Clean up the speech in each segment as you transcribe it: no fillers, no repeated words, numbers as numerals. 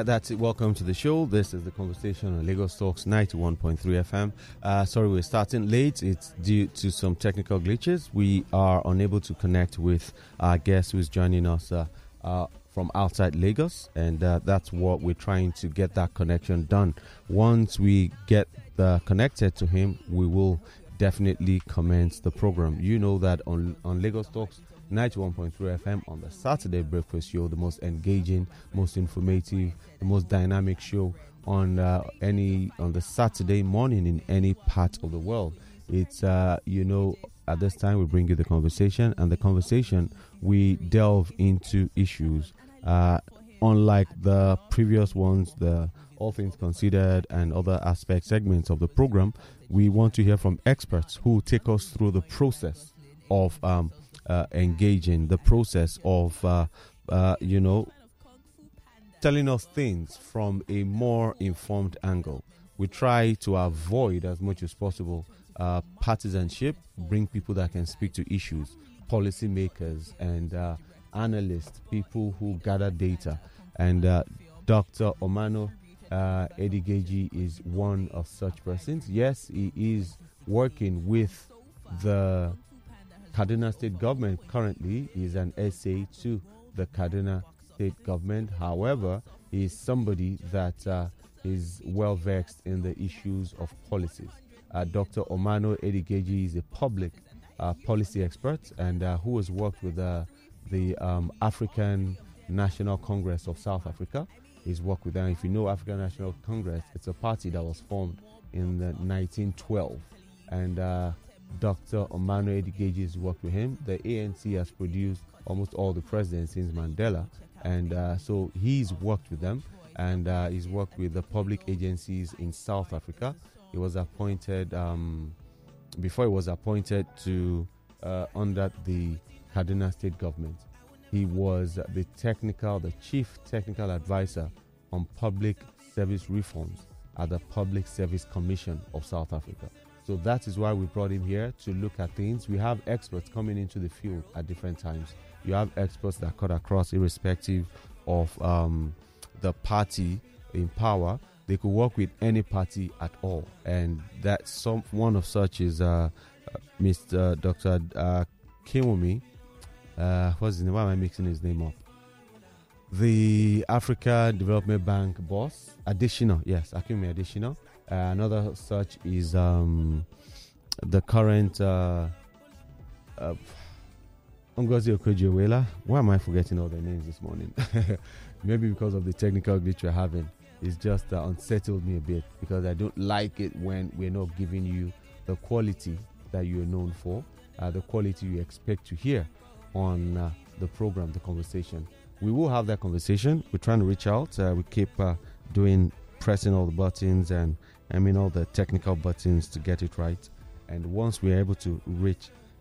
right, that's it. Welcome to the show. This is The Conversation on Lagos Talks 91.3 FM. Sorry, we're starting late. It's due to some technical glitches. We are unable to connect with our guest who's joining us from outside Lagos, and that's what we're trying to get that connection done. Once we get connected to him, we will definitely commence the program. You know that on Lagos Talks 91.3 FM on the Saturday Breakfast Show, the most engaging, most informative, the most dynamic show on the Saturday morning in any part of the world. It's at this time we bring you The Conversation, and The Conversation, we delve into issues unlike the previous ones, the All Things Considered and other aspect segments of the program. We want to hear from experts who take us through the process of engaging, the process of, telling us things from a more informed angle. We try to avoid as much as possible partisanship, bring people that can speak to issues, policymakers and analysts, people who gather data. And Dr. Oumano Edigheji is one of such persons. Yes, he is working with the Kaduna State Government currently. He is an SA to the Kaduna State Government. However, he is somebody that is well vexed in the issues of policies. Dr. Oumano Edigheji is a public policy expert and who has worked with the African National Congress of South Africa. He's worked with them. If you know African National Congress, it's a party that was formed in 1912. And Dr. Oumano Edigheji has worked with him. The ANC has produced almost all the presidents since Mandela. And so he's worked with them. And he's worked with the public agencies in South Africa. He was appointed, under the Kaduna State Government. He was the chief technical advisor on public service reforms at the Public Service Commission of South Africa. So that is why we brought him here to look at things. We have experts coming into the field at different times. You have experts that cut across irrespective of the party in power. They could work with any party at all. And that one of such is Mr. Dr. Kimomi. What's his name? Why am I mixing his name up? The Africa Development Bank boss, Additional. Yes, Akimi Additional. Another such is the current Ngozi Okonjo-Iweala. Why am I forgetting all the names this morning? Maybe because of the technical glitch we're having. It's just unsettled me a bit because I don't like it when we're not giving you the quality that you're known for, the quality you expect to hear on the program, The Conversation. We will have that conversation. We're trying to reach out. We keep pressing all the buttons and all the technical buttons to get it right. And once we're able to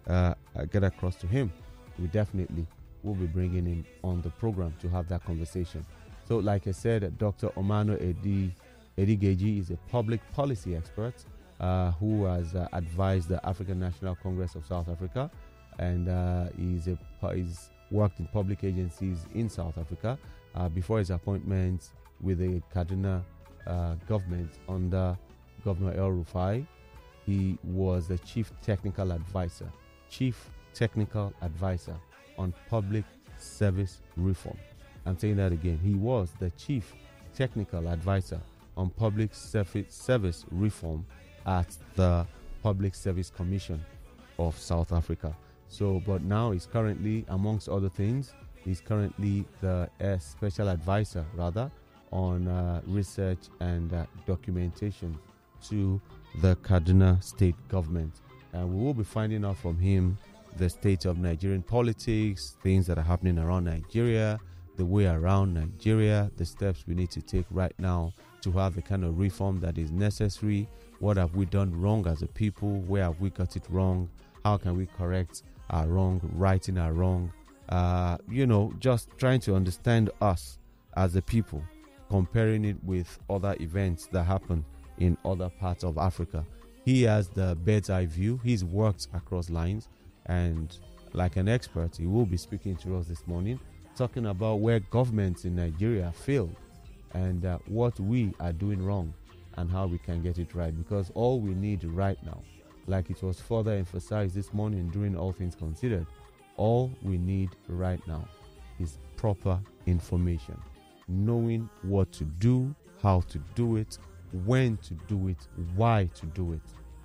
get across to him, we definitely will be bringing him on the program to have that conversation. So like I said, Dr. Oumano Edigheji is a public policy expert who has advised the African National Congress of South Africa, and he's worked in public agencies in South Africa before his appointment with the Kaduna government under Governor El Rufai. He was the chief technical advisor on public service reform. I'm saying that again. He was the chief technical advisor on public service reform at the Public Service Commission of South Africa. So, but now he's currently, amongst other things, the special advisor, on research and documentation to the Kaduna State Government. And we will be finding out from him the state of Nigerian politics, things that are happening around Nigeria, the way around Nigeria, the steps we need to take right now to have the kind of reform that is necessary. What have we done wrong as a people? Where have we got it wrong? How can we correct our wrong, righting our wrong? Just trying to understand us as a people, comparing it with other events that happen in other parts of Africa. He has the bird's eye view. He's worked across lines, and like an expert, he will be speaking to us this morning, talking about where governments in Nigeria failed and what we are doing wrong and how we can get it right. Because all we need right now, like it was further emphasized this morning during All Things Considered, all we need right now is proper information, knowing what to do, how to do it, when to do it, why to do it.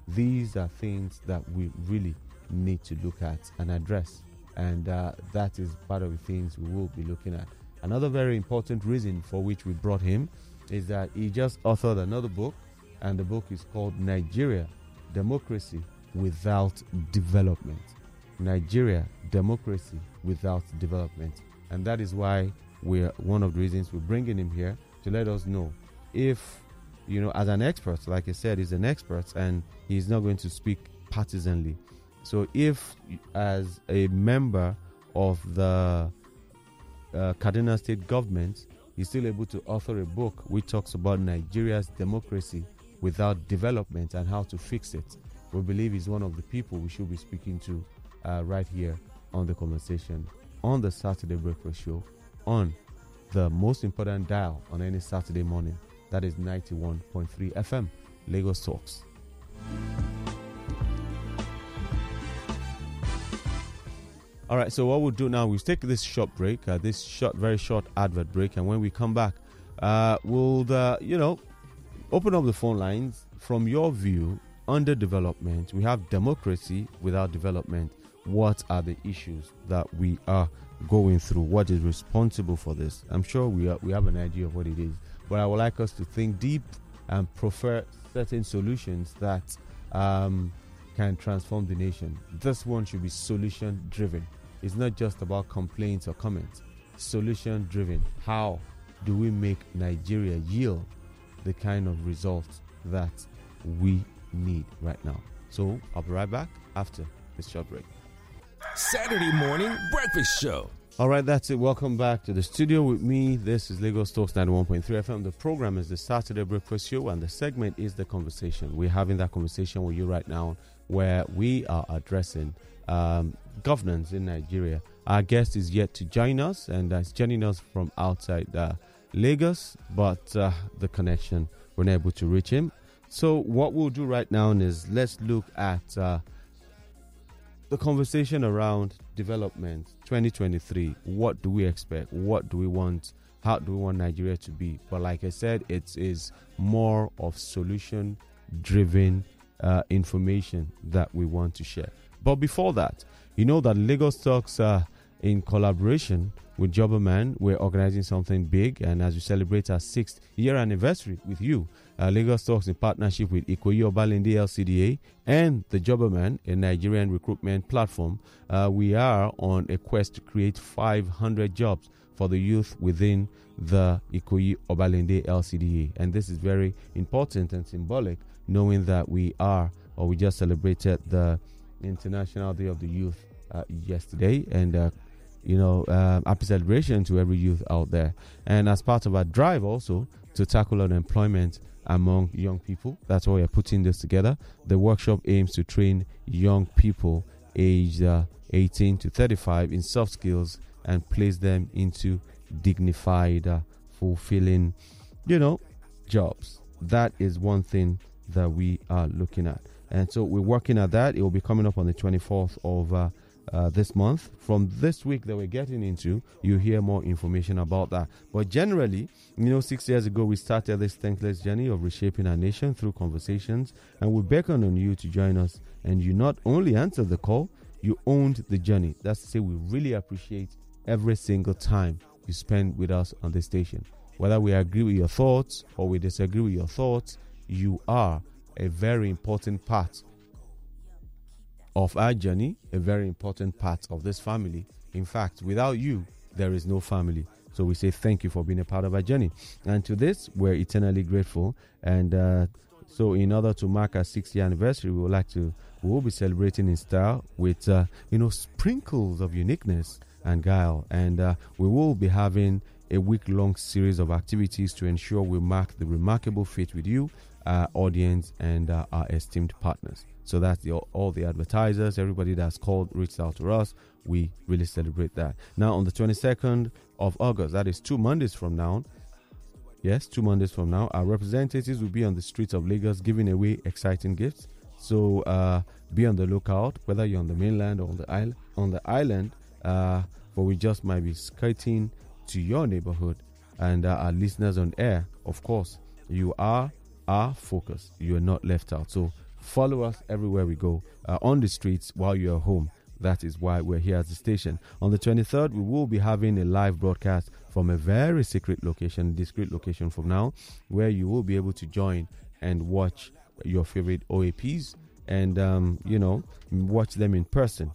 These are things that we really need to look at and address, and that is part of the things we will be looking at. Another very important reason for which we brought him is that he just authored another book, and the book is called Nigeria, Democracy Without Development. Nigeria, Democracy Without Development. And that is why we're one of the reasons we're bringing him here, to let us know if, you know, as an expert, like I said, he's an expert and he's not going to speak partisanly. So if as a member of the Kaduna State Government, he's still able to author a book which talks about Nigeria's democracy without development and how to fix it, we believe he's one of the people we should be speaking to right here on The Conversation, on the Saturday Breakfast Show, on the most important dial on any Saturday morning. That is 91.3 FM, Lagos Talks. All right, so what we'll do now, we'll take this short break, this short, very short advert break, and when we come back, we'll open up the phone lines. From your view, under development, we have democracy without development. What are the issues that we are going through? What is responsible for this? I'm sure we have an idea of what it is, but I would like us to think deep and prefer certain solutions that can transform the nation. This one should be solution driven. It's not just about complaints or comments. Solution driven. How do we make Nigeria yield the kind of results that we need right now? So I'll be right back after this short break. Saturday morning breakfast show. All right, that's it. Welcome back to the studio with me. This is Lagos Talks 91.3 FM. The program is the Saturday Breakfast Show, and the segment is The Conversation. We're having that conversation with you right now, where we are addressing governance in Nigeria. Our guest is yet to join us, and that's joining us from outside Lagos, but the connection, we're not able to reach him. So what we'll do right now is let's look at the conversation around development 2023. What do we expect? What do we want? How do we want Nigeria to be? But like I said, it is more of solution-driven information that we want to share. But before that, you know that Lagos Talks, in collaboration with Jobberman, we're organizing something big. And as we celebrate our 6th year anniversary with you, Lagos Talks, in partnership with Ikoyi Obalende LCDA and the Jobberman, a Nigerian recruitment platform, we are on a quest to create 500 jobs for the youth within the Ikoyi Obalende LCDA. And this is very important and symbolic, knowing that we just celebrated the International Day of the Youth yesterday, and happy celebration to every youth out there. And as part of our drive also to tackle unemployment among young people, that's why we're putting this together. The workshop aims to train young people aged 18 to 35 in soft skills and place them into dignified, fulfilling, jobs. That is one thing that we are looking at. And so we're working at that. It will be coming up on the 24th of this month. From this week that we're getting into, you hear more information about that. But generally, 6 years ago, we started this thankless journey of reshaping our nation through conversations. And we beckon on you to join us. And you not only answered the call, you owned the journey. That's to say, we really appreciate every single time you spend with us on this station. Whether we agree with your thoughts or we disagree with your thoughts, you are a very important part of our journey, a very important part of this family. In fact, without you, there is no family. So we say thank you for being a part of our journey. And to this, we're eternally grateful. And so in order to mark our 6th year anniversary, we will be celebrating in style with, sprinkles of uniqueness and guile. And we will be having a week-long series of activities to ensure we mark the remarkable feat with you, our audience, and our esteemed partners. So that's all the advertisers, everybody that's called, reached out to us. We really celebrate that. Now on the 22nd of August, that is 2 Mondays from now, Yes, 2 Mondays from now, our representatives will be on the streets of Lagos giving away exciting gifts. So be on the lookout, whether you're on the mainland or on the island, for we just might be skating to your neighborhood. And our listeners on air, of course, you are our focus. You are not left out. So follow us everywhere we go, on the streets while you're home. That is why we're here at the station. On the 23rd, we will be having a live broadcast from a very discreet location from now, where you will be able to join and watch your favorite OAPs and, watch them in person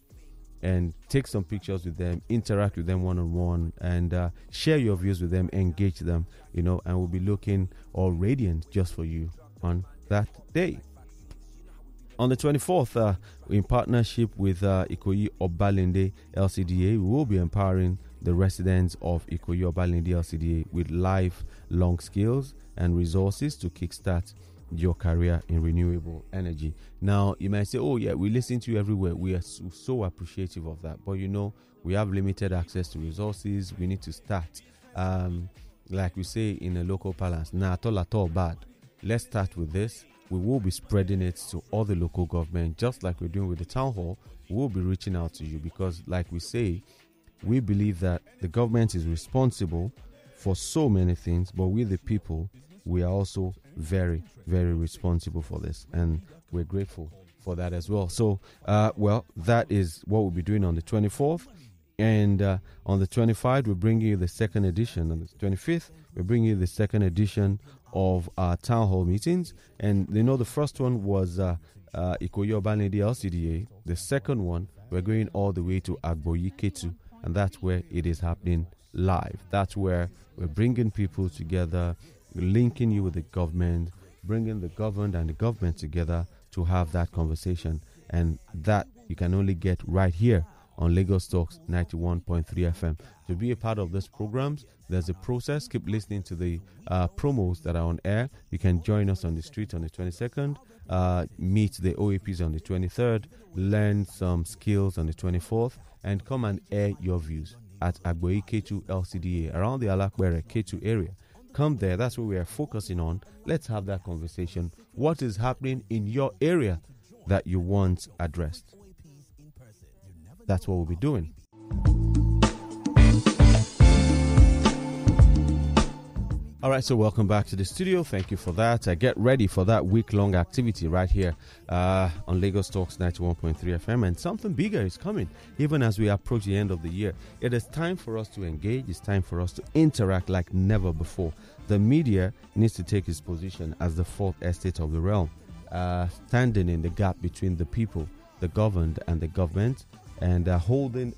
and take some pictures with them, interact with them one-on-one and share your views with them, engage them, and we'll be looking all radiant just for you on that day. On the 24th, in partnership with Ikoyi Obalende LCDA, we will be empowering the residents of Ikoyi Obalende LCDA with lifelong skills and resources to kickstart your career in renewable energy. Now, you might say, oh yeah, we listen to you everywhere. We are so appreciative of that. But we have limited access to resources. We need to start, like we say in a local parlance, na atol bad. Let's start with this. We will be spreading it to all the local government, just like we're doing with the town hall. We'll be reaching out to you because, like we say, we believe that the government is responsible for so many things, but we, the people, we are also very, very responsible for this, and we're grateful for that as well. So, that is what we'll be doing on the 24th. And on the 25th, we'll bring you the second edition. On the 25th, we'll bring you the second edition of our town hall meetings. And the first one was Ikoyi Obalende LCDA. The second one, we're going all the way to Agboyi-Ketu, and that's where it is happening live. That's where we're bringing people together, linking you with the government, bringing the governed and the government together to have that conversation. And that you can only get right here on Lagos Talks 91.3 FM. To be a part of this program, there's a process. Keep listening to the promos that are on air. You can join us on the street on the 22nd, meet the OAPs on the 23rd, learn some skills on the 24th, and come and air your views at Agboyi-Ketu LCDA around the Alakwera Ketu area. Come there. That's what we are focusing on. Let's have that conversation. What is happening in your area that you want addressed? That's what we'll be doing. All right, so welcome back to the studio. Thank you for that. Get ready for that week-long activity right here on Lagos Talks 91.3 FM. And something bigger is coming, even as we approach the end of the year. It is time for us to engage. It's time for us to interact like never before. The media needs to take its position as the fourth estate of the realm, standing in the gap between the people, the governed, and the government, and holding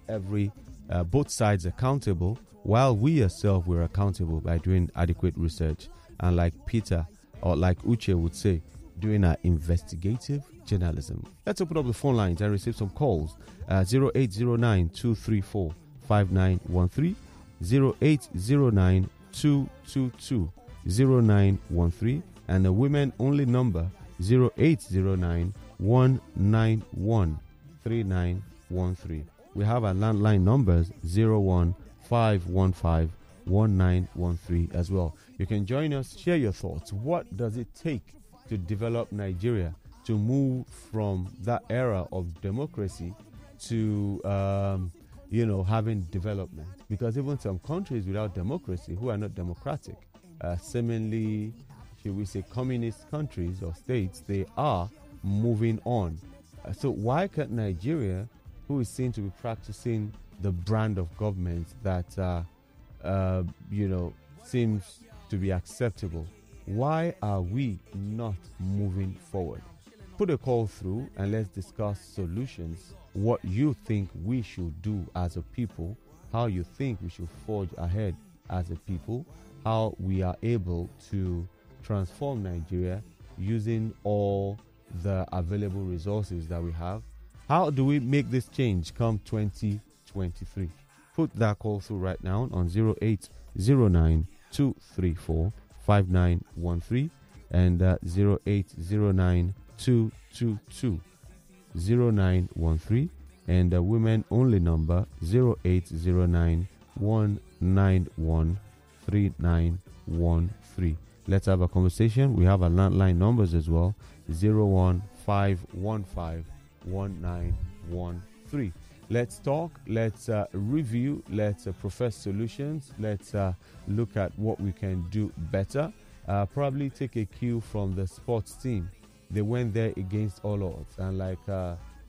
both sides accountable, while we ourselves were accountable by doing adequate research and, like Peter or like Uche would say, doing our investigative journalism. Let's open up the phone lines and receive some calls. 0809-234-5913, 0809-222-0913, and the women-only number 0809-191-3913. We have our landline numbers 015151913 as well. You can join us, share your thoughts. What does it take to develop Nigeria, to move from that era of democracy to having development? Because even some countries without democracy, who are not democratic, seemingly, should we say, communist countries or states, they are moving on. So why can't Nigeria, who is seen to be practicing the brand of government that, seems to be acceptable, why are we not moving forward? Put a call through and let's discuss solutions, what you think we should do as a people, how you think we should forge ahead as a people, how we are able to transform Nigeria using all the available resources that we have. How do we make this change come 2023? Put that call through right now on 0809-234-5913 and 0809-222-0913 and the women-only number 0809-191-3913. 3913. Let's have a conversation. We have our landline numbers as well, 015151913. Let's talk, let's review, let's profess solutions, let's look at what we can do better. Probably take a cue from the sports team. They went there against all odds. And like,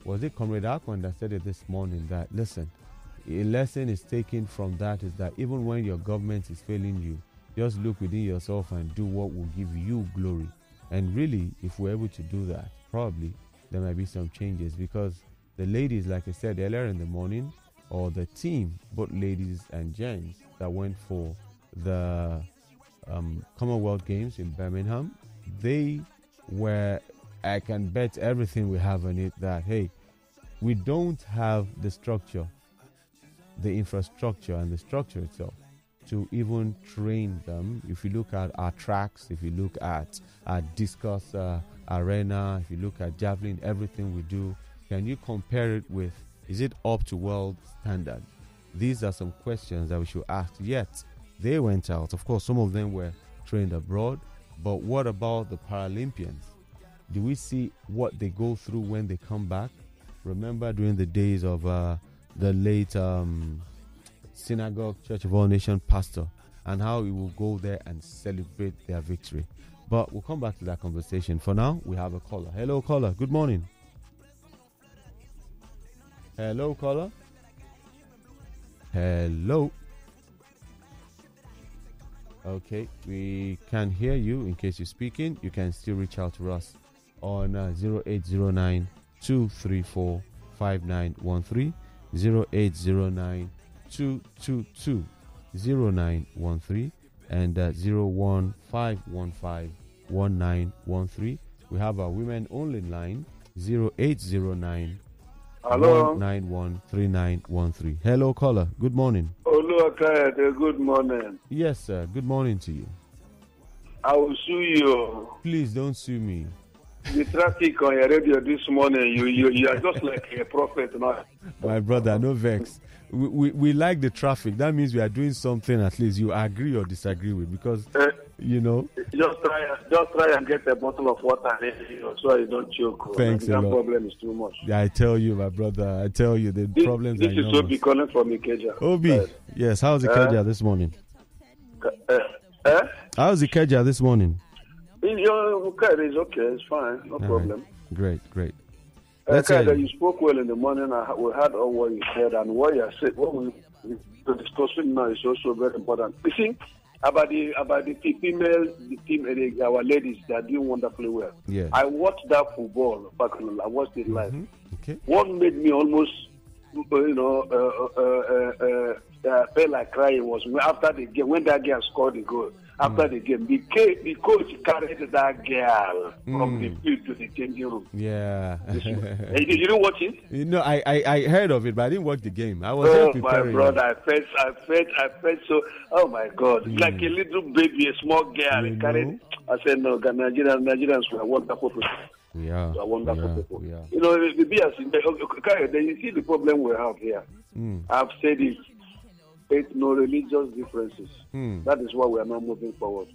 was it Comrade Akon that said it this morning that, listen, a lesson is taken from that is that even when your government is failing you, just look within yourself and do what will give you glory. And really, if we're able to do that, probably there might be some changes, because the ladies, like I said earlier in the morning, or the team, both ladies and gents, that went for the Commonwealth Games in Birmingham, they were, I can bet everything we have on it that, hey, we don't have the structure, the infrastructure and the structure itself to even train them. If you look at our tracks, if you look at our discus arena, if you look at javelin, everything we do, can you compare it with, is it up to world standard? These are some questions that we should ask. Yet, they went out. Of course, some of them were trained abroad. But what about the Paralympians? Do we see what they go through when they come back? Remember during the days of the late synagogue, Church of All Nation pastor, and how he will go there and celebrate their victory. But we'll come back to that conversation. For now, we have a caller. Hello, caller. Good morning. Hello, caller. Hello. Okay, we can hear you. In case you're speaking, you can still reach out to us on 0809-234-5913, 0809-222-0913, and 015151913. We have our women only line, 0809 Hello. 913913. Hello, caller. Good morning. Hello, Kayate. Good morning. Yes, sir. Good morning to you. I will sue you. Please don't sue me. The traffic on your radio this morning, you are just like a prophet now. My brother, no vex. We like the traffic. That means we are doing something at least you agree or disagree with, because you know. Just try and get a bottle of water so you don't choke. Thanks a lot. That problem is too much. Yeah, I tell you, my brother. I tell you, the problems. This is Obi calling from Ikeja. Obi, yes. How's Ikeja this morning? How's Ikeja this morning? It's okay. It's fine. No problem. Right. Great. You spoke well in the morning. We heard all what you said, and what you said, what we're discussing now is also very important. You see, about the female, the team, our ladies, they are doing wonderfully well. Yeah. I watched that football back when I watched it live. Okay. What made me almost, felt like crying was after the game, when that girl scored the goal. After the game, the coach carried that girl from the field to the changing room. Yeah. Did you watch it? No, I heard of it, but I didn't watch the game. I was there preparing. Oh, my brother, I felt so, oh, my God. Like a little baby, a small girl. You carried. I said, no, Nigerians were wonderful people. Yeah. They are wonderful people. Yeah. You see the problem we have here. I've said it. It's no religious differences. That is why we are not moving forward.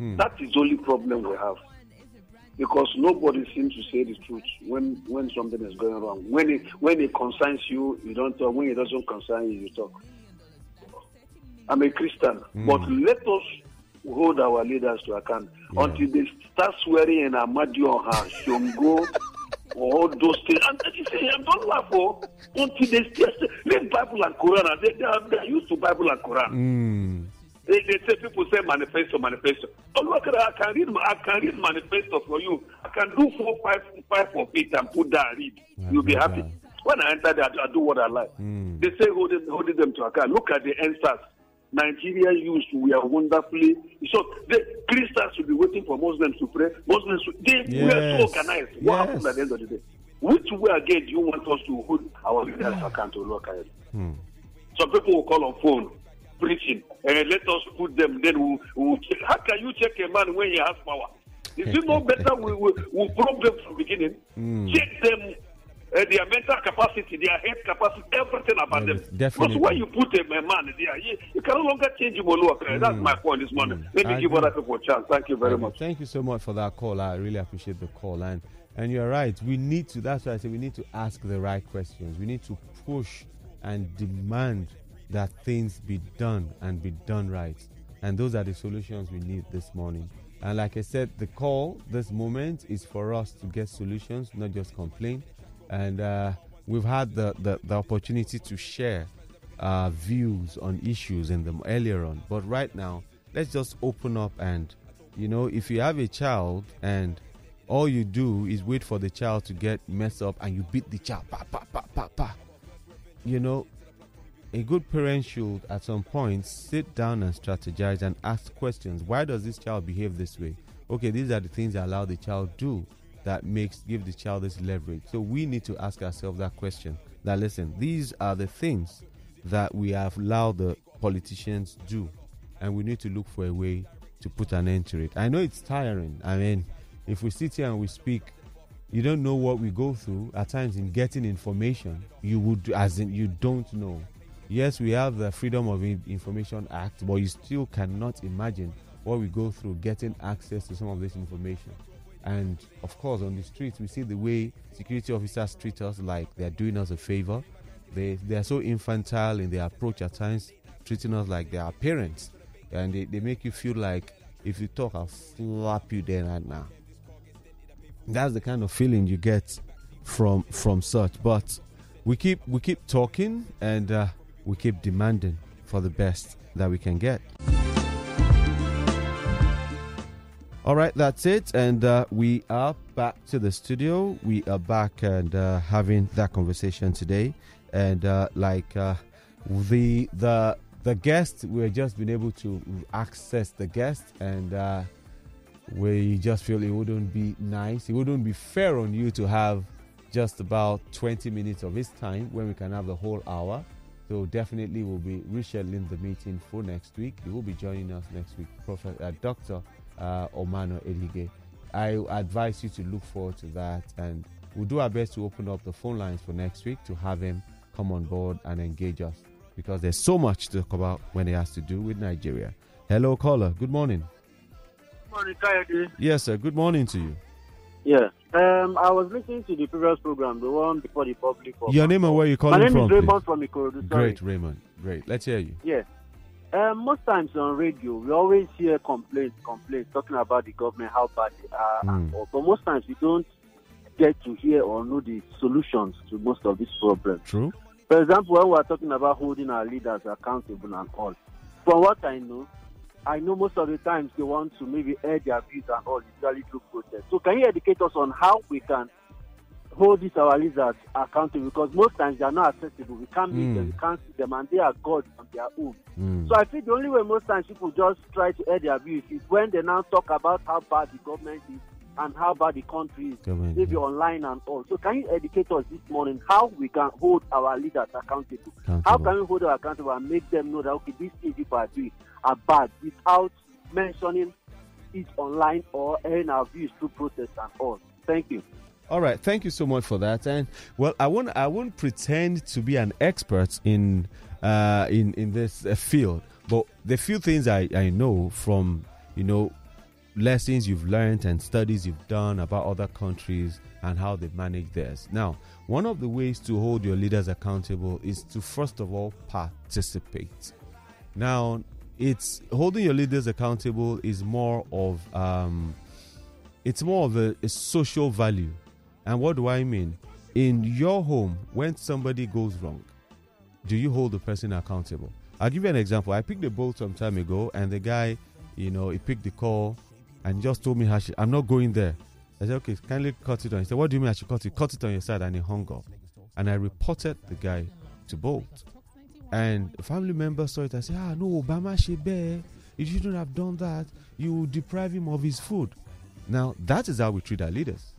That is the only problem we have. Because nobody seems to say the truth when something is going wrong. When it concerns you, you don't talk. When it doesn't concern you, you talk. I'm a Christian. But let us hold our leaders to account until they start swearing in Amadioha, Shongo, all those things. And she said, don't laugh, until they still read Bible and Quran. They are used to Bible and Quran. They say, people say manifesto. Oh, look at that. I can read manifesto for you. I can do 4, 5 of it and put that and read. You'll be happy. When I enter there, I do what I like. They say, holding them to account. Look at the answers. Nigeria used to, we are wonderfully. So the Christians should be waiting for Muslims to pray. We are so organized. What happens at the end of the day? Which way again do you want us to hold our leaders accountable? Look at it. Some people will call on phone, preaching, and let us put them. Then we'll check. How can you check a man when he has power? Is it not better we probe them from the beginning? Check them, their mental capacity. capacity, their head capacity, everything about them. Definitely. Because when you put a man there, you can no longer change him. That's my point this morning. Maybe give other people a chance. Thank you very much. Thank you so much for that call. I really appreciate the call. And you're right. We need to, that's why I say we need to ask the right questions. We need to push and demand that things be done and be done right. And those are the solutions we need this morning. And like I said, the call this moment is for us to get solutions, not just complain. And we've had the opportunity to share views on issues in them earlier on. But right now, let's just open up and, you know, if you have a child and all you do is wait for the child to get messed up and you beat the child, pa, pa, pa, pa, pa. You know, a good parent should, at some point, sit down and strategize and ask questions. Why does this child behave this way? Okay, these are the things that allow the child to do that give the child this leverage. So we need to ask ourselves that question. That, listen, these are the things that we have allowed the politicians do, and we need to look for a way to put an end to it. I know it's tiring. I mean, if we sit here and we speak, you don't know what we go through. At times, in getting information, you don't know. Yes, we have the Freedom of Information Act, but you still cannot imagine what we go through getting access to some of this information. And, of course, on the streets, we see the way security officers treat us like they're doing us a favor. They are so infantile in their approach at times, treating us like they are parents. And they make you feel like, if you talk, I'll slap you there right now. That's the kind of feeling you get from such. But we keep talking and... we keep demanding for the best that we can get. All right, that's it. And we are back to the studio. We are back and having that conversation today. And the guest, we have just been able to access the guest. And we just feel it wouldn't be nice. It wouldn't be fair on you to have just about 20 minutes of his time when we can have the whole hour. So definitely we'll be rescheduling the meeting for next week. He will be joining us next week, Dr. Oumano Edigheji. I advise you to look forward to that, and we'll do our best to open up the phone lines for next week to have him come on board and engage us, because there's so much to talk about when it has to do with Nigeria. Hello, caller. Good morning. Good morning, Kayode. Yes, sir. Good morning to you. Yeah. I was listening to the previous program, the one before the public. Your name and where you calling from? My name is Raymond from Ikorodu. Great, Raymond. Great. Let's hear you. Yes. Most times on radio, we always hear complaints, talking about the government, how bad they are. But most times we don't get to hear or know the solutions to most of these problems. True. For example, when we are talking about holding our leaders accountable and all, from what I know most of the times they want to maybe air their views and all, usually through protests. So can you educate us on how we can hold these our leaders accountable? Because most times they are not accessible. We can't meet them, we can't see them, and they are gods on their own. So I think the only way most times people just try to air their views is when they now talk about how bad the government is and how bad the country is, maybe online and all. So can you educate us this morning how we can hold our leaders accountable? How can we hold them accountable and make them know that, okay, these things people are doing are bad, without mentioning it online or airing our views through protest and all? Thank you. All right, thank you so much for that. And well, I won't pretend to be an expert in this field, but the few things I know from, you know, lessons you've learned and studies you've done about other countries and how they manage theirs. Now, one of the ways to hold your leaders accountable is to, first of all, participate. Now, it's holding your leaders accountable is more of a social value. And what do I mean? In your home, when somebody goes wrong, do you hold the person accountable? I'll give you an example. I picked a Bolt some time ago, and the guy, you know, he picked the call and just told me, I'm not going there. I said, okay, kindly cut it on. He said, what do you mean I should cut it? Cut it on your side. And he hung up. And I reported the guy to Bolt. And a family member saw it and said, no, Obama Shebe, you shouldn't have done that. You deprive him of his food. Now, that is how we treat our leaders.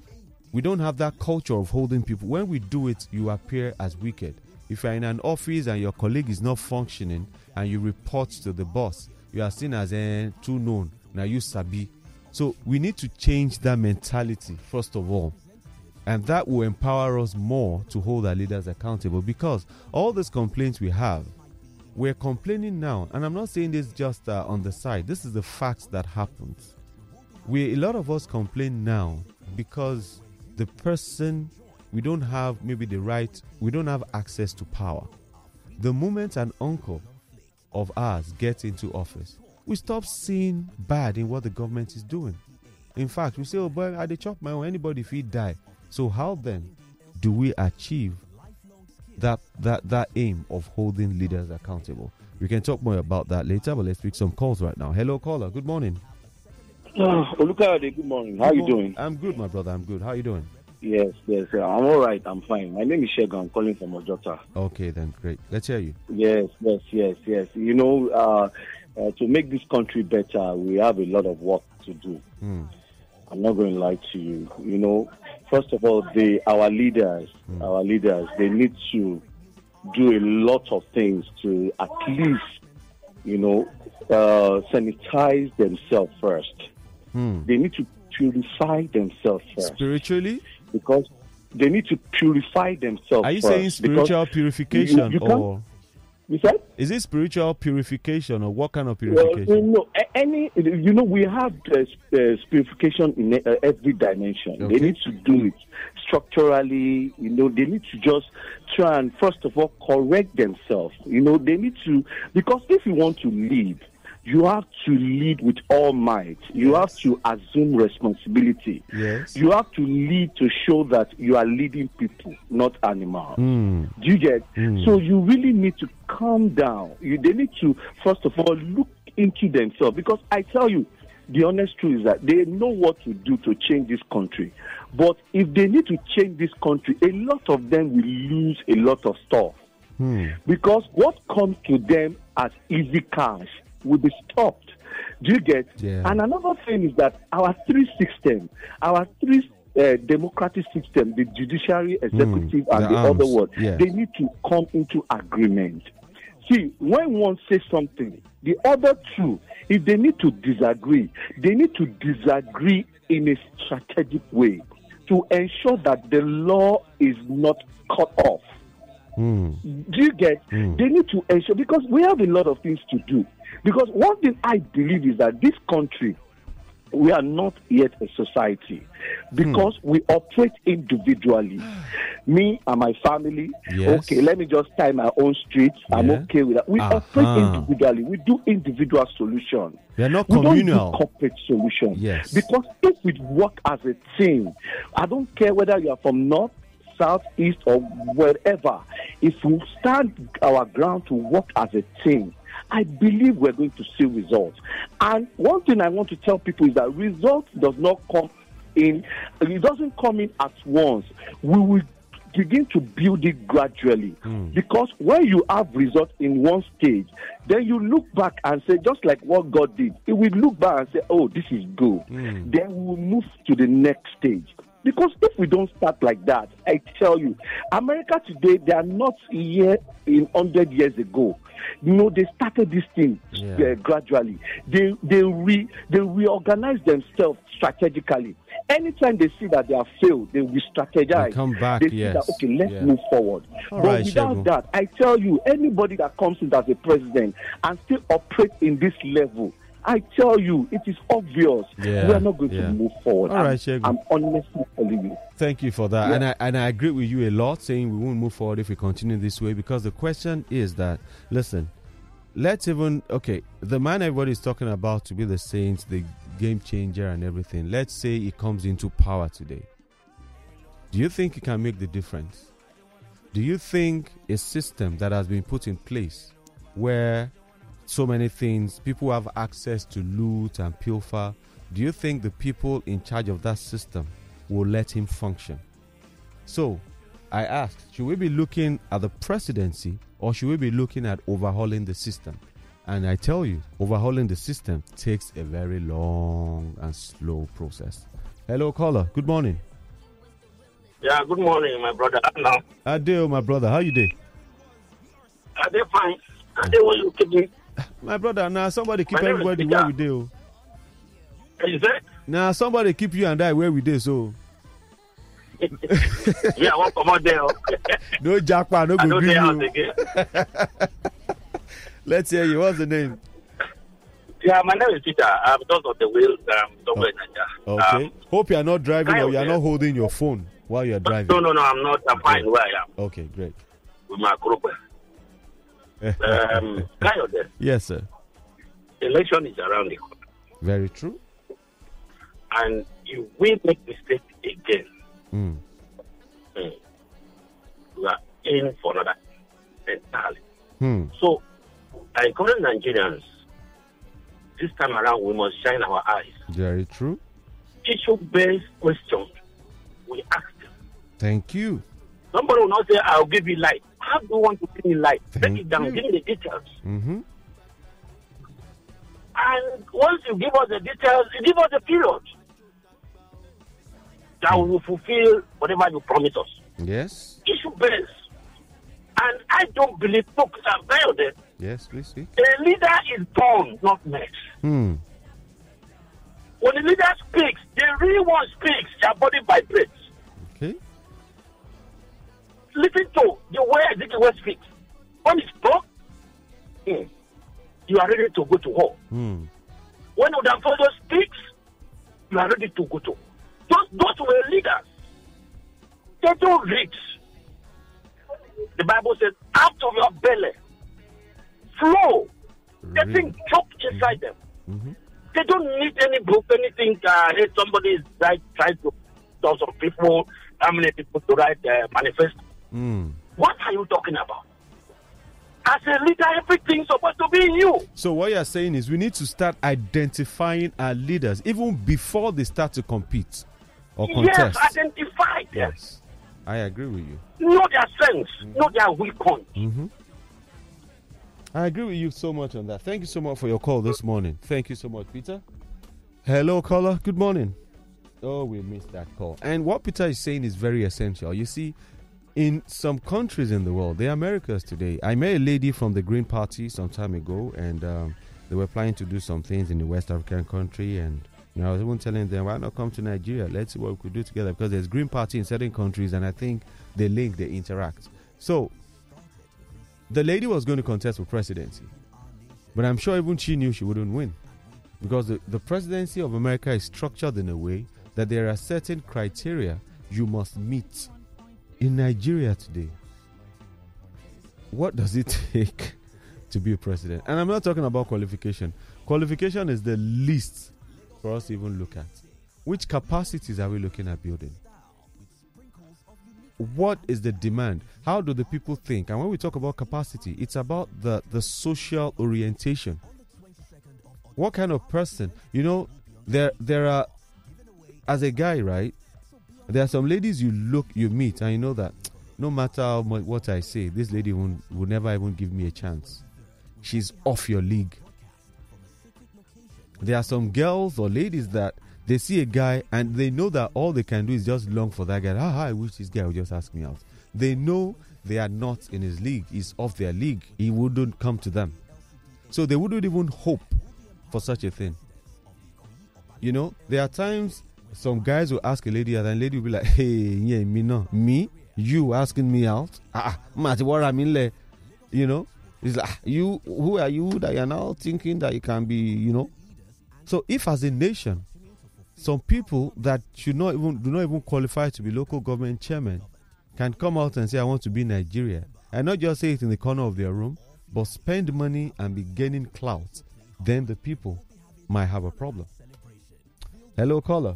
We don't have that culture of holding people. When we do it, you appear as wicked. If you're in an office and your colleague is not functioning and you report to the boss, you are seen as too known. Now you sabi. So we need to change that mentality, first of all. And that will empower us more to hold our leaders accountable, because all these complaints we have, we're complaining now. And I'm not saying this just on the side. This is the facts that happened. A lot of us complain now because the person, we don't have maybe the right, we don't have access to power. The moment an uncle of ours gets into office, we stop seeing bad in what the government is doing. In fact, we say, oh boy, I dey chop my own, anybody if he die. So how then do we achieve that aim of holding leaders accountable? We can talk more about that later, but let's pick some calls right now. Hello, caller. Good morning. Olukayode, good morning. How are you doing? I'm good, my brother. I'm good. How are you doing? Yes. I'm all right. I'm fine. My name is Shegun. I'm calling from Ojota. Okay, then. Great. Let's hear you. Yes. You know, to make this country better, we have a lot of work to do. I'm not going to lie to you. You know, first of all, our leaders, they need to do a lot of things to at least, you know, sanitize themselves first. They need to purify themselves first. Spiritually? Because they need to purify themselves. Are you saying spiritual purification? You said? Is it spiritual purification, or what kind of purification? No, we have purification in every dimension. Okay. They need to do it structurally. You know, they need to just try and, first of all, correct themselves. You know, they need to, because if you want to lead, you have to lead with all might. You have to assume responsibility. Yes. You have to lead to show that you are leading people, not animals. Do you get? So you really need to calm down. They need to, first of all, look into themselves. Because I tell you, the honest truth is that they know what to do to change this country. But if they need to change this country, a lot of them will lose a lot of stuff. Because what comes to them as easy cash will be stopped. Do you get? Yeah. And another thing is that our three democratic system, the judiciary, executive, and the other one, they need to come into agreement. See, when one says something, the other two, if they need to disagree, they need to disagree in a strategic way to ensure that the law is not cut off. Do you get? They need to ensure, because we have a lot of things to do. Because one thing I believe is that this country, we are not yet a society, because we operate individually. Me and my family, okay, let me just tie my own streets. Yeah. I'm okay with that. We operate individually. We do individual solutions. They're not communal. We don't do corporate solutions. Yes. Because if we work as a team, I don't care whether you are from North, South, East, or wherever, if we stand our ground to work as a team, I believe we're going to see results. And one thing I want to tell people is that results does not come in, it doesn't come in at once. We will begin to build it gradually. Because when you have results in one stage, then you look back and say, just like what God did, it will look back and say, oh, this is good. Then we'll move to the next stage. Because if we don't start like that, I tell you, America today, they are not here in 100 years ago. You know, they started this thing gradually. They reorganize themselves strategically. Anytime they see that they have failed, they will strategize. They come back, they see that, okay, let's move forward. But without that, I tell you, anybody that comes in as a president and still operates in this level, I tell you, it is obvious we are not going to move forward. All right, Shegun. I'm honestly telling you. Thank you for that. Yeah. And I agree with you a lot, saying we won't move forward if we continue this way, because the question is that, listen, the man everybody's talking about to be the saint, the game changer and everything, let's say he comes into power today. Do you think he can make the difference? Do you think a system that has been put in place where so many things, people have access to loot and pilfer, do you think the people in charge of that system will let him function? So I asked, should we be looking at the presidency, or should we be looking at overhauling the system? And I tell you, overhauling the system takes a very long and slow process. Hello, caller. Good morning. Yeah, good morning, my brother. Hello. Adeo, my brother. How you doing? Are they fine? Are they what you kidding? My brother, now somebody keep everybody where we do. Is that? Now somebody keep you and I where we do, so. Yeah, I won't come out there. No jackpot, no good. Let's hear you. What's the name? Yeah, my name is Peter. I'm just on the wheels somewhere in Nigeria. Okay. Hope you are not driving or you are not holding your phone while you are driving. No, I'm not. I'm fine where I am. Okay, great. With my group. Kayode. Yes, sir. Election is around the corner. Very true. And you will make mistake again. We are in for another entirely. So, I encourage Nigerians, this time around we must shine our eyes. Very true. Issue-based questions, we ask them. Thank you. Somebody will not say, I'll give you light. How do you want to give me light? Break it down, give me the details. And once you give us the details, you give us the period that we will fulfill whatever you promise us. Yes. Issue-based. And I don't believe folks are violated. Yes, please speak. A leader is born, not made. When the leader speaks, the real one speaks, their body vibrates. Okay. Listen to the way Adeyemi speaks. When he spoke, you are ready to go to war. When Odua Investments speaks, you are ready to go to war. Those were leaders. They don't read. The Bible says, out of your belly, flow. The thing choked inside them. They don't need any book, anything. Hey, somebody is trying to tell some people, how many people to write their manifesto. What are you talking about? As a leader, everything's supposed to be in you. So what you're saying is we need to start identifying our leaders even before they start to compete or contest. Yes, identify them. Yes, I agree with you. Know their strengths, know their weak points. I agree with you so much on that. Thank you so much for your call this morning. Thank you so much, Peter. Hello, caller. Good morning. Oh, we missed that call. And what Peter is saying is very essential. You see, in some countries in the world, the Americas today, I met a lady from the Green Party some time ago, and they were planning to do some things in the West African country. And you know, I was even telling them, why not come to Nigeria? Let's see what we could do together, because there's Green Party in certain countries, and I think they link, they interact. So the lady was going to contest for presidency, but I'm sure even she knew she wouldn't win, because the presidency of America is structured in a way that there are certain criteria you must meet. In Nigeria today, what does it take to be a president? And I'm not talking about qualification. Qualification is the least for us to even look at. Which capacities are we looking at building? What is the demand? How do the people think? And when we talk about capacity, it's about the social orientation. What kind of person? You know, there are, as a guy, right? There are some ladies you meet, and you know that no matter how much, what I say, this lady will never even give me a chance. She's off your league. There are some girls or ladies that they see a guy and they know that all they can do is just long for that guy. I wish this guy would just ask me out. They know they are not in his league. He's off their league. He wouldn't come to them. So they wouldn't even hope for such a thing. You know, there are times some guys will ask a lady, and then lady will be like, hey, yeah, me no. Me? You asking me out? You know? It's like, you, who are you that you're now thinking that you can be, you know? So if as a nation, some people that do not even qualify to be local government chairman can come out and say, I want to be Nigeria, and not just say it in the corner of their room, but spend money and be gaining clout, then the people might have a problem. Hello, caller.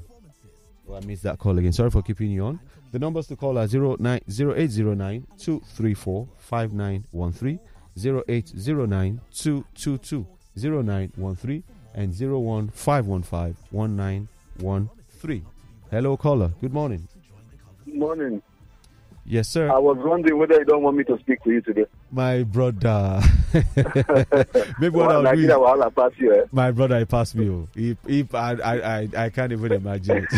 Oh, I missed that call again. Sorry for keeping you on. The numbers to call are 0809-234-5913, 0809-222-0913, and 01515-1913. Hello, caller. Good morning. Good morning. Yes, sir. I was wondering whether you don't want me to speak to you today. My brother. Maybe what I'll do is, pass you, eh? My brother, he passed me. Oh. I can't even imagine it.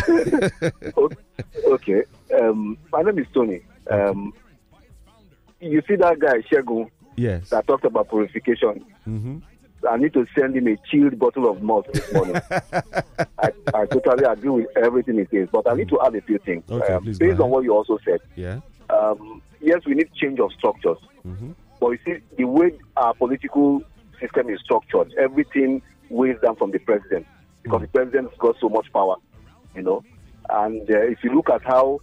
Okay. My name is Tony. You see that guy, Shegun? Yes. That talked about purification. I need to send him a chilled bottle of malt this morning. I totally agree with everything he says, but I need to add a few things. Okay, based on what you also said. Yeah. Yes, we need change of structures. Mm-hmm. But you see, the way our political system is structured, everything weighs down from the president, because the president's got so much power, you know. And if you look at how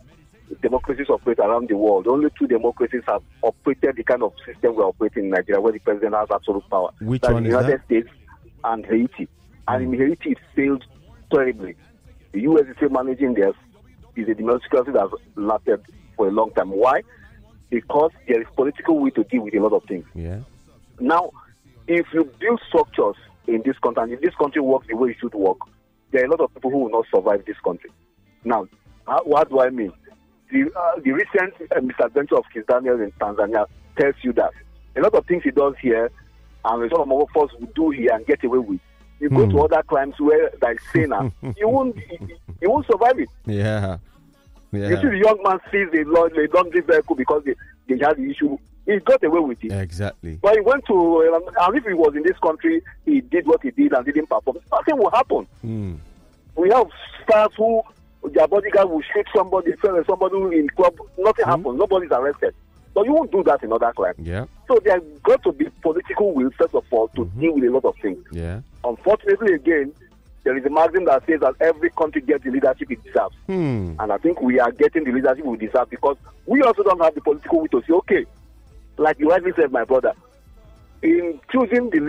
democracies operate around the world, only two democracies have operated the kind of system we operate in Nigeria, where the president has absolute power. Which one is that? The United States and Haiti. And in Haiti, it failed terribly. The U.S. is still managing this. It's a democracy that has lasted for a long time. Why? Because there is political will to deal with a lot of things. Yeah. Now, if you build structures in this country, and if this country works the way it should work, there are a lot of people who will not survive this country. Now, what do I mean? The recent misadventure of Kiss Daniel in Tanzania tells you that a lot of things he does here and some of us would do here and get away with. You go to other crimes where they're saner, you won't survive it. Yeah. Yeah. You see, the young man sees a laundry vehicle because they had the issue. He got away with it. Exactly. But he went to, and if he was in this country, he did what he did and didn't perform. Nothing will happen. We have stars who, their bodyguard will shoot somebody in club. Nothing happens. Nobody's arrested. But you won't do that in other crime. Yeah. So there's got to be political will, first of all, to deal with a lot of things. Yeah. Unfortunately, again, there is a maxim that says that every country gets the leadership it deserves. And I think we are getting the leadership we deserve, because we also don't have the political will to say, okay, like you rightly said, my brother, in choosing the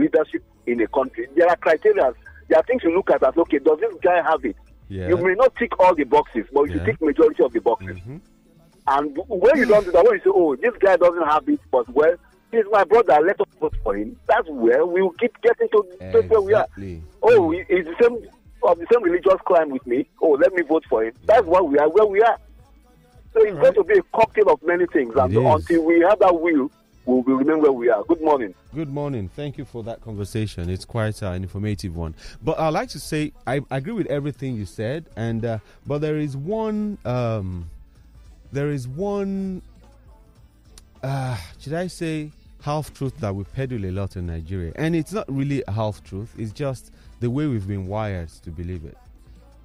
leadership in a country, there are criteria. There are things you look at as, okay, does this guy have it? Yeah. You may not tick all the boxes, but you should tick majority of the boxes. And when you don't do that, when you say, oh, this guy doesn't have it, but well, he's my brother, let us vote for him. That's where we will keep getting to where we are. Oh, he's the same religious crime with me. Oh, let me vote for him. That's where we are. So it's going to be a cocktail of many things. And until we have that will, we'll remain where we are. Good morning. Good morning. Thank you for that conversation. It's quite an informative one. But I'd like to say, I agree with everything you said. And but there is one. Should I say half-truth that we peddle a lot in Nigeria? And it's not really a half-truth. It's just the way we've been wired to believe it.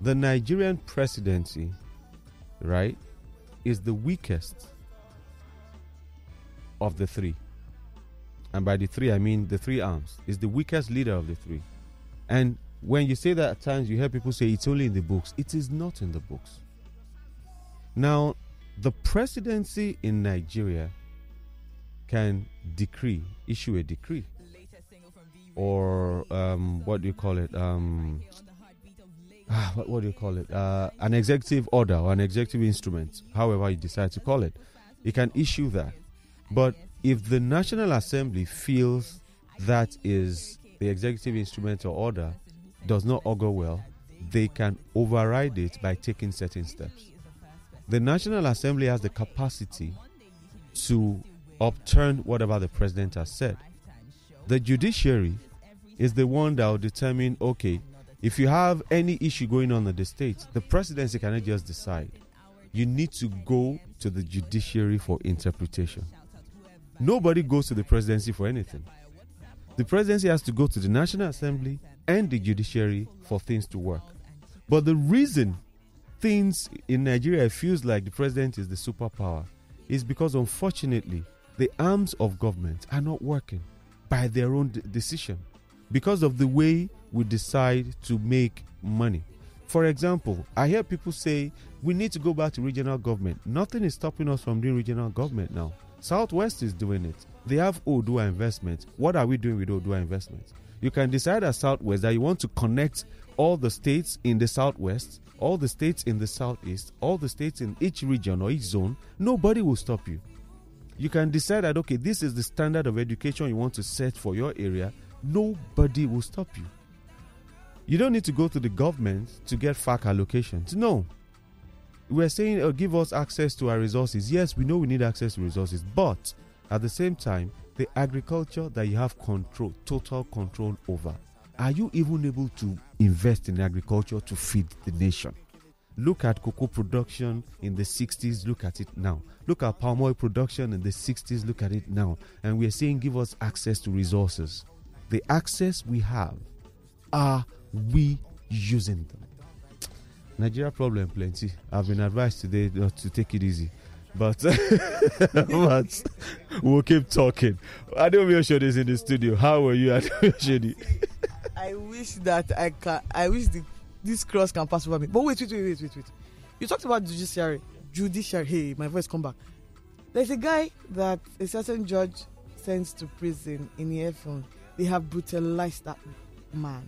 The Nigerian presidency, right, is the weakest of the three. And by the three, I mean the three arms. It's the weakest leader of the three. And when you say that at times, you hear people say it's only in the books. It is not in the books. Now, the presidency in Nigeria can issue a decree, or an executive order or an executive instrument, however you decide to call it. It can issue that. But if the National Assembly feels that is the executive instrument or order does not augur well, they can override it by taking certain steps. The National Assembly has the capacity to upturn whatever the president has said. The judiciary is the one that will determine, okay, if you have any issue going on in the state, the presidency cannot just decide. You need to go to the judiciary for interpretation. Nobody goes to the presidency for anything. The presidency has to go to the National Assembly and the judiciary for things to work. But the reason things in Nigeria feels like the president is the superpower is because, unfortunately, the arms of government are not working by their own decision because of the way we decide to make money. For example, I hear people say we need to go back to regional government. Nothing is stopping us from doing regional government now. Southwest is doing it. They have Odua Investments. What are we doing with Odua Investments? You can decide as Southwest that you want to connect all the states in the Southwest, all the states in the Southeast, all the states in each region or each zone. Nobody will stop you. You can decide that, okay, this is the standard of education you want to set for your area. Nobody will stop you. You don't need to go to the government to get FAAC allocations. No. We're saying, give us access to our resources. Yes, we know we need access to resources. But at the same time, the agriculture that you have control, total control over, are you even able to invest in agriculture to feed the nation? Look at cocoa production in the 60s, look at it now. Look at palm oil production in the 60s, look at it now. And we're saying give us access to resources. The access we have, are we using them? Nigeria problem plenty. I've been advised today not to take it easy. But we'll keep talking. Adewuyi Oshodi is in the studio. How are you, Adewuyi Oshodi? I wish that I can. I wish this cross can pass over me. But wait. You talked about judiciary. Judiciary. Hey, my voice come back. There's a guy that a certain judge sends to prison in the iPhone. They have brutalized that man,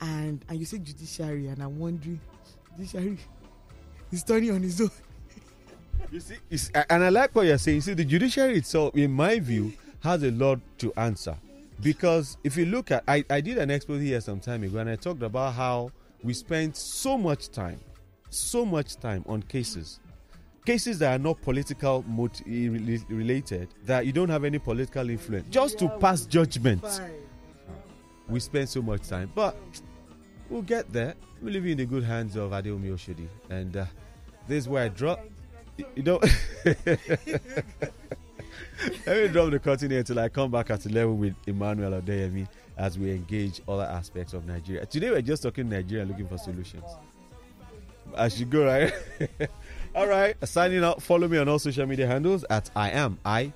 and you say judiciary, and I'm wondering, judiciary is turning on his own. You see, and I like what you're saying. You see, the judiciary itself, in my view, has a lot to answer. Because if you look at, I did an expose here some time ago, and I talked about how we spent so much time on cases that are not political related, that you don't have any political influence, just to pass judgment. We spend so much time, but we'll get there. We'll leave you in the good hands of Adeyemi Oshodi, and this is where I drop. You don't. Let me drop the curtain here until I come back at 11 with Emmanuel Adeyemi as we engage other aspects of Nigeria. Today we're just talking Nigeria, looking for solutions. I should go, right? All right. Signing out. Follow me on all social media handles at IamIPOSU.